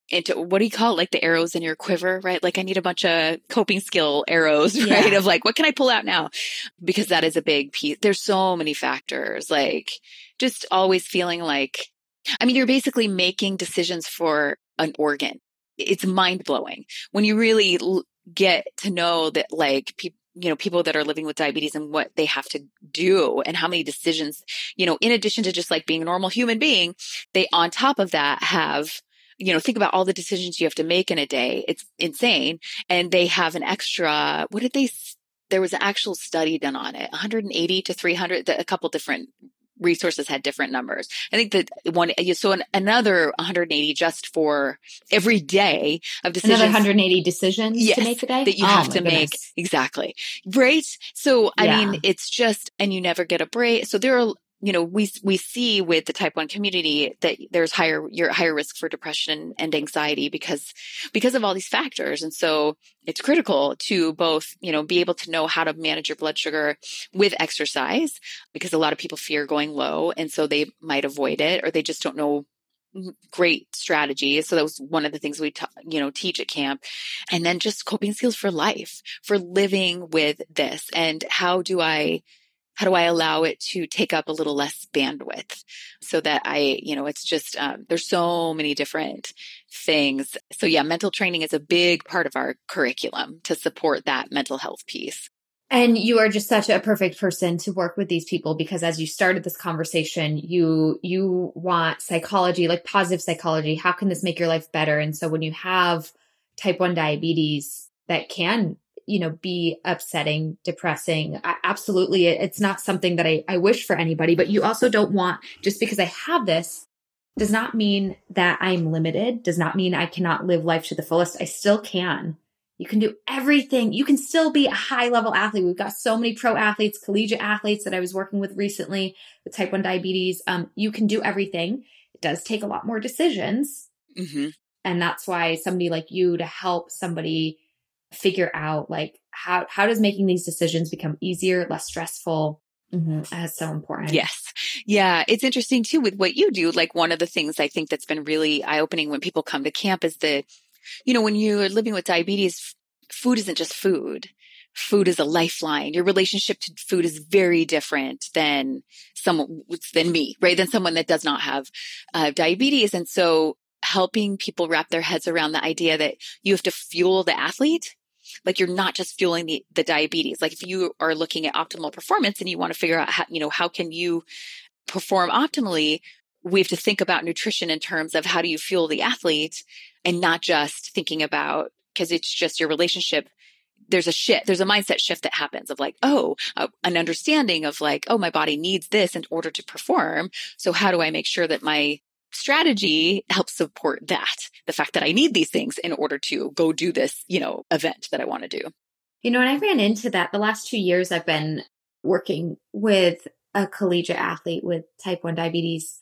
into what do you call it? Like the arrows in your quiver, right? Like, I need a bunch of coping skill arrows, yeah. right? Of like, what can I pull out now? Because that is a big piece. There's so many factors, like just always feeling like, I mean, you're basically making decisions for an organ. It's mind-blowing when you really l- get to know that, like, people, you know, people that are living with diabetes and what they have to do and how many decisions, you know, in addition to just like being a normal human being, they on top of that have, you know, think about all the decisions you have to make in a day. It's insane. And they have an extra, what did they, there was an actual study done on it, one hundred eighty to three hundred, a couple different resources had different numbers. I think that one, so an, another one hundred eighty just for every day of decisions. Another one hundred eighty decisions yes, to make a day? That you oh, have to goodness. make. Exactly. Right? So, I yeah. mean, it's just, and you never get a break. So there are, you know, we, we see with the type one community that there's higher, you're at higher risk for depression and anxiety because, because of all these factors. And so it's critical to both, you know, be able to know how to manage your blood sugar with exercise, because a lot of people fear going low. And so they might avoid it, or they just don't know great strategies. So that was one of the things we, ta- you know, teach at camp. And then just coping skills for life, for living with this. And how do I, How do I allow it to take up a little less bandwidth so that I, you know, it's just, um, there's so many different things. So yeah, mental training is a big part of our curriculum to support that mental health piece. And you are just such a perfect person to work with these people, because as you started this conversation, you, you want psychology, like positive psychology. How can this make your life better? And so when you have type one diabetes that can, you know, be upsetting, depressing. I, absolutely. It, it's not something that I, I wish for anybody, but you also don't want, just because I have this does not mean that I'm limited, does not mean I cannot live life to the fullest. I still can. You can do everything. You can still be a high level athlete. We've got so many pro athletes, collegiate athletes that I was working with recently with type one diabetes. Um, you can do everything. It does take a lot more decisions. Mm-hmm. And that's why somebody like you, to help somebody figure out like how, how does making these decisions become easier, less stressful? Mm-hmm. That's so important. Yes. Yeah. It's interesting too with what you do. Like one of the things I think that's been really eye-opening when people come to camp is that, you know, when you're living with diabetes, food isn't just food. Food is a lifeline. Your relationship to food is very different than someone, than me, right? Than someone that does not have uh, diabetes. And so helping people wrap their heads around the idea that you have to fuel the athlete. Like you're not just fueling the, the diabetes. Like if you are looking at optimal performance and you want to figure out how, you know, how can you perform optimally? We have to think about nutrition in terms of how do you fuel the athlete, and not just thinking about, because it's just your relationship. There's a shift, there's a mindset shift that happens of like, oh, uh, an understanding of like, oh, my body needs this in order to perform. So how do I make sure that my strategy helps support that, the fact that I need these things in order to go do this, you know, event that I want to do. You know, and I ran into that the last two years I've been working with a collegiate athlete with type one diabetes.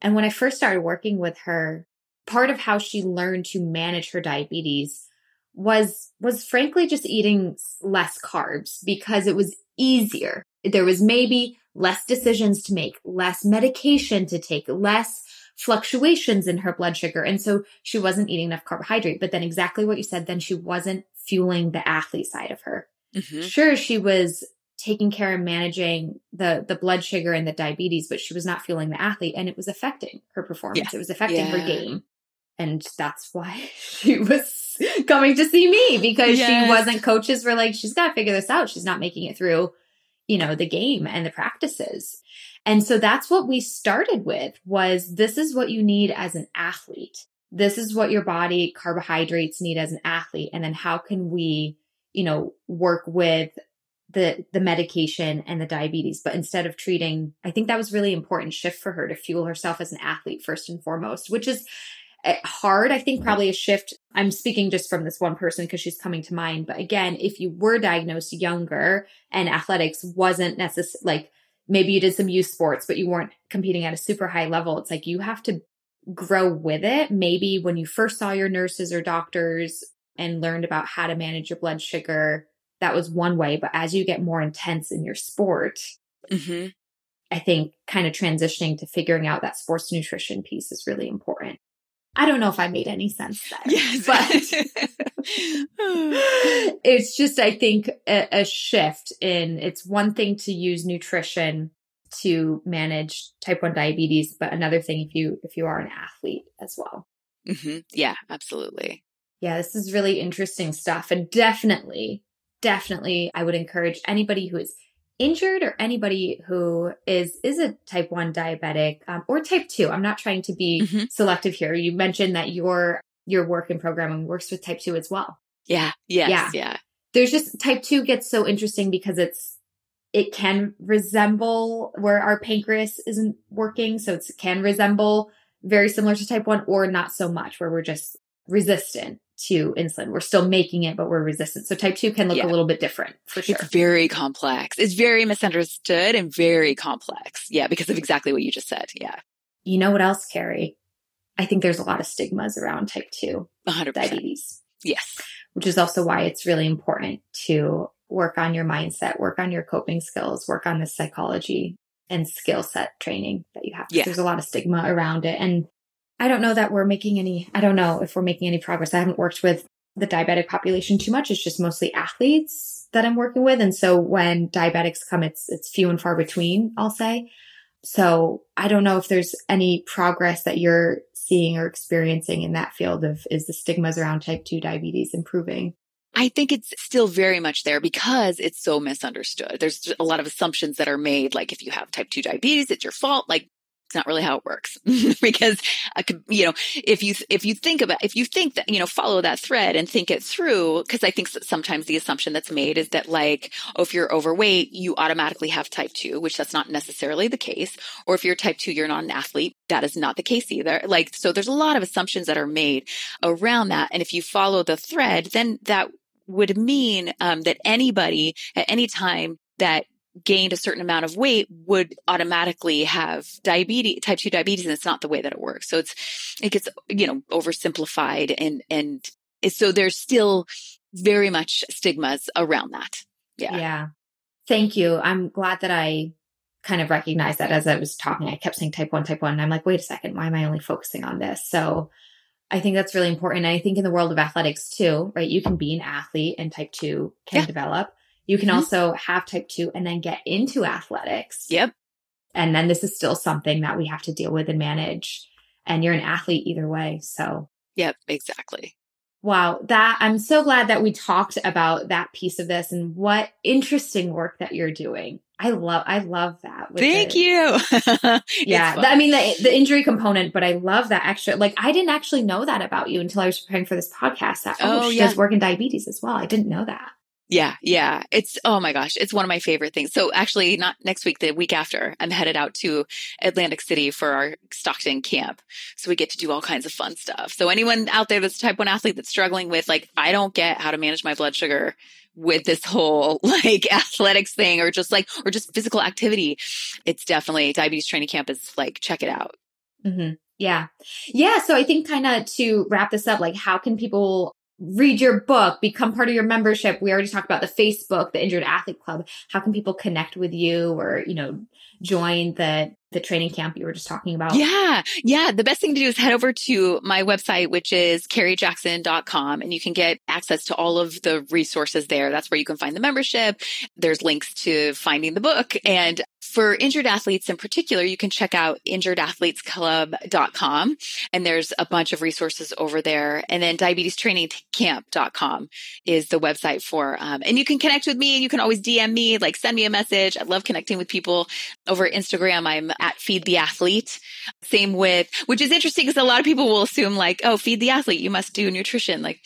And when I first started working with her, part of how she learned to manage her diabetes was, was frankly just eating less carbs, because it was easier. There was maybe less decisions to make, less medication to take, less fluctuations in her blood sugar. And so she wasn't eating enough carbohydrate. But then exactly what you said, then she wasn't fueling the athlete side of her. Mm-hmm. Sure, she was taking care and managing the, the blood sugar and the diabetes, but she was not fueling the athlete, and it was affecting her performance. Yes. It was affecting yeah. her game. And that's why she was coming to see me, because yes. she wasn't, coaches were like, she's got to figure this out. She's not making it through, you know, the game and the practices. And so that's what we started with, was this is what you need as an athlete. This is what your body carbohydrates need as an athlete. And then how can we, you know, work with the, the medication and the diabetes, but instead of treating, I think that was really important shift for her, to fuel herself as an athlete first and foremost, which is hard. I think probably a shift. I'm speaking just from this one person because she's coming to mind. But again, if you were diagnosed younger and athletics wasn't necessary, like, maybe you did some youth sports, but you weren't competing at a super high level. It's like you have to grow with it. Maybe when you first saw your nurses or doctors and learned about how to manage your blood sugar, that was one way. But as you get more intense in your sport, mm-hmm. I think kind of transitioning to figuring out that sports nutrition piece is really important. I don't know if I made any sense there, yes. but it's just, I think, a, a shift in, it's one thing to use nutrition to manage type one diabetes, but another thing if you, if you are an athlete as well. Mm-hmm. Yeah, absolutely. Yeah, this is really interesting stuff. And definitely, definitely, I would encourage anybody who is injured or anybody who is is a type one diabetic um, or type two. I'm not trying to be mm-hmm. selective here. You mentioned that your your work and programming works with type two as well. Yeah. Yes, yeah. Yeah. There's just, type two gets so interesting because it's it can resemble where our pancreas isn't working. So it can resemble very similar to type one, or not so much, where we're just resistant to insulin. We're still making it, but we're resistant. So type two can look yeah. a little bit different, for sure. It's very complex. It's very misunderstood and very complex. Yeah, because of exactly what you just said. Yeah. You know what else, Carrie? I think there's a lot of stigmas around type two one hundred percent diabetes. Yes. Which is also why it's really important to work on your mindset, work on your coping skills, work on the psychology and skill set training that you have. Yeah. There's a lot of stigma around it. And I don't know that we're making any, I don't know if we're making any progress. I haven't worked with the diabetic population too much. It's just mostly athletes that I'm working with. And so when diabetics come, it's, it's few and far between, I'll say. So I don't know if there's any progress that you're seeing or experiencing in that field of, is the stigmas around type two diabetes improving? I think it's still very much there because it's so misunderstood. There's a lot of assumptions that are made. Like if you have type two diabetes, it's your fault. Like, it's not really how it works because, I could, you know, if you, if you think about, if you think that, you know, follow that thread and think it through, because I think sometimes the assumption that's made is that like, oh, if you're overweight, you automatically have type two, which that's not necessarily the case. Or if you're type two, you're not an athlete. That is not the case either. Like, so there's a lot of assumptions that are made around that. And if you follow the thread, then that would mean um, that anybody at any time that gained a certain amount of weight would automatically have diabetes, type two diabetes, and it's not the way that it works. So it's, it gets, you know, oversimplified, and, and so there's still very much stigmas around that. Yeah. Yeah. Thank you. I'm glad that I kind of recognized that as I was talking. I kept saying type one, type one, and I'm like, wait a second, why am I only focusing on this? So I think that's really important. And I think in the world of athletics too, right? You can be an athlete and type two can yeah. develop. You can mm-hmm. also have type two and then get into athletics. Yep. And then this is still something that we have to deal with and manage. And you're an athlete either way. So. Yep, exactly. Wow. That I'm so glad that we talked about that piece of this and what interesting work that you're doing. I love, I love that. Thank the, you. Yeah. The, I mean, the, the injury component, but I love that extra. Like, I didn't actually know that about you until I was preparing for this podcast. That, oh, oh she yeah. does work in diabetes as well. I didn't know that. Yeah. Yeah. It's, oh my gosh, it's one of my favorite things. So actually not next week, the week after, I'm headed out to Atlantic City for our Stockton camp. So we get to do all kinds of fun stuff. So anyone out there that's a type one athlete that's struggling with, like, I don't get how to manage my blood sugar with this whole like athletics thing, or just like, or just physical activity. It's definitely, diabetes training camp is like, check it out. Mm-hmm. Yeah. Yeah. So I think kind of to wrap this up, like, how can people read your book, become part of your membership? We already talked about the Facebook, the Injured Athlete Club. How can people connect with you, or, you know, join the, the training camp you were just talking about? Yeah. Yeah. The best thing to do is head over to my website, which is carrie jackson dot com, and you can get access to all of the resources there. That's where you can find the membership. There's links to finding the book. And for injured athletes in particular, you can check out injured athletes club dot com, and there's a bunch of resources over there. And then diabetes training camp dot com is the website for, um, and you can connect with me. You can always D M me, like send me a message. I love connecting with people over Instagram. I'm at Feed the Athlete. Same with, which is interesting because a lot of people will assume like, oh, Feed the Athlete, you must do nutrition. Like,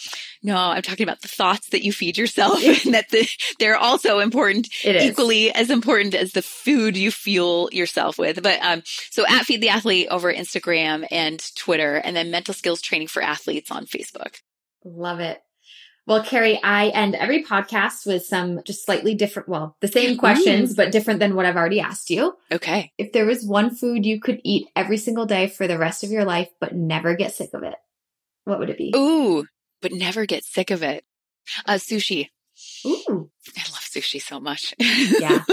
no, I'm talking about the thoughts that you feed yourself, and that the, they're also important, equally as important as the food you fuel yourself with. But um, so at Feed the Athlete over Instagram and Twitter, and then Mental Skills Training for Athletes on Facebook. Love it. Well, Carrie, I end every podcast with some just slightly different, well, the same questions, mm. but different than what I've already asked you. Okay. If there was one food you could eat every single day for the rest of your life, but never get sick of it, what would it be? Ooh, but never get sick of it. Uh, sushi. Ooh. I love sushi so much. Yeah.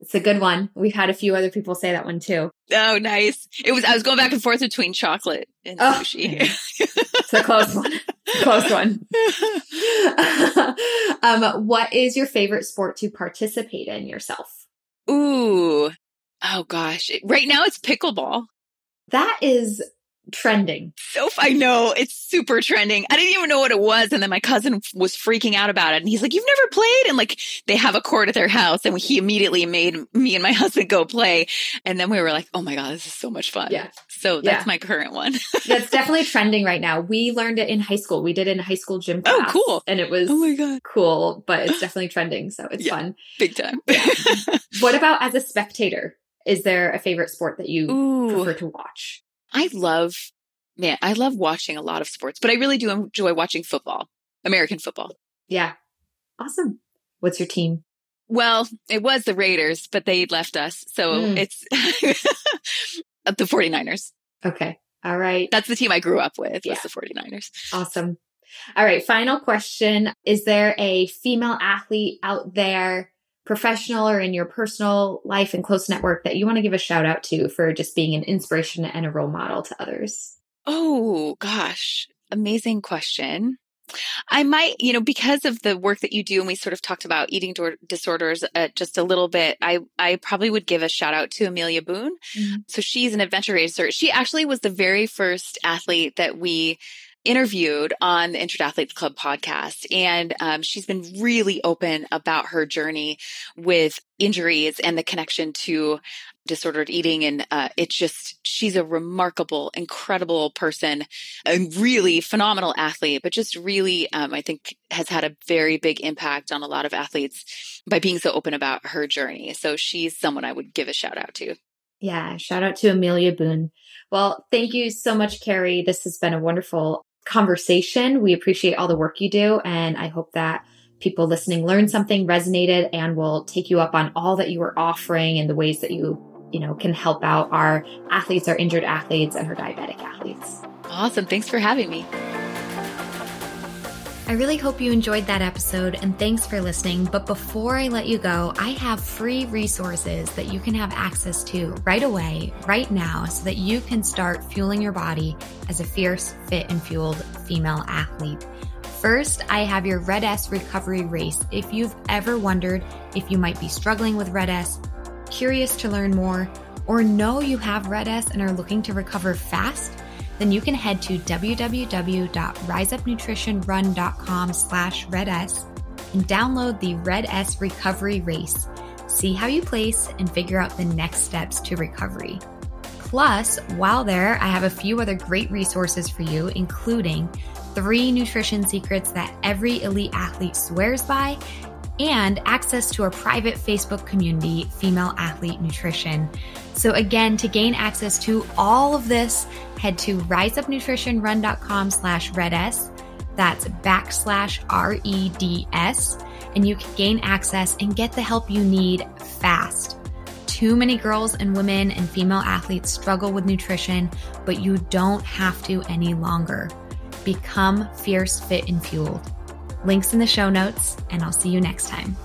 It's a good one. We've had a few other people say that one too. Oh, nice. It was, I was going back and forth between chocolate and oh, sushi. It's a close one. Close one. um, what is your favorite sport to participate in yourself? Ooh. Oh, gosh. Right now it's pickleball. That is trending. So I know it's super trending. I didn't even know what it was. And then my cousin was freaking out about it. And he's like, you've never played? And like, they have a court at their house. And he immediately made me and my husband go play. And then we were like, oh my God, this is so much fun. Yeah. So that's yeah. my current one. That's definitely trending right now. We learned it in high school. We did it in high school gym class. Oh, cool. And it was oh my God. cool, but it's definitely trending. So it's yeah, fun. Big time. Yeah. What about as a spectator? Is there a favorite sport that you Ooh. prefer to watch? I love, man, I love watching a lot of sports, but I really do enjoy watching football, American football. Yeah. Awesome. What's your team? Well, it was the Raiders, but they left us. So mm. it's the 49ers. Okay. All right. That's the team I grew up with, yeah. was the 49ers. Awesome. All right. Final question. Is there a female athlete out there, professional or in your personal life and close network, that you want to give a shout out to for just being an inspiration and a role model to others? Oh gosh, amazing question. I might, you know, because of the work that you do, and we sort of talked about eating do- disorders uh, just a little bit, I, I probably would give a shout out to Amelia Boone. Mm-hmm. So she's an adventure racer. She actually was the very first athlete that we interviewed on the Injured Athletes Club podcast. And um, she's been really open about her journey with injuries and the connection to disordered eating. And uh, it's just, she's a remarkable, incredible person, a really phenomenal athlete, but just really, um, I think has had a very big impact on a lot of athletes by being so open about her journey. So she's someone I would give a shout out to. Yeah. Shout out to Amelia Boone. Well, thank you so much, Carrie. This has been a wonderful conversation. We appreciate all the work you do. And I hope that people listening learned something, resonated, and will take you up on all that you are offering and the ways that you, you know, can help out our athletes, our injured athletes, and our diabetic athletes. Awesome. Thanks for having me. I really hope you enjoyed that episode, and thanks for listening. But before I let you go, I have free resources that you can have access to right away, right now, so that you can start fueling your body as a fierce, fit, and fueled female athlete. First, I have your R E D S recovery race. If you've ever wondered if you might be struggling with R E D S, curious to learn more, or know you have R E D S and are looking to recover fast, then you can head to w w w dot rise up nutrition run dot com slash red s and download the R E D S Recovery Race. See how you place and figure out the next steps to recovery. Plus, while there, I have a few other great resources for you, including three nutrition secrets that every elite athlete swears by, and access to our private Facebook community, Female Athlete Nutrition. So again, to gain access to all of this, head to rise up nutrition run dot com slash red s. That's backslash R E D S. And you can gain access and get the help you need fast. Too many girls and women and female athletes struggle with nutrition, but you don't have to any longer. Become fierce, fit, and fueled. Links in the show notes, and I'll see you next time.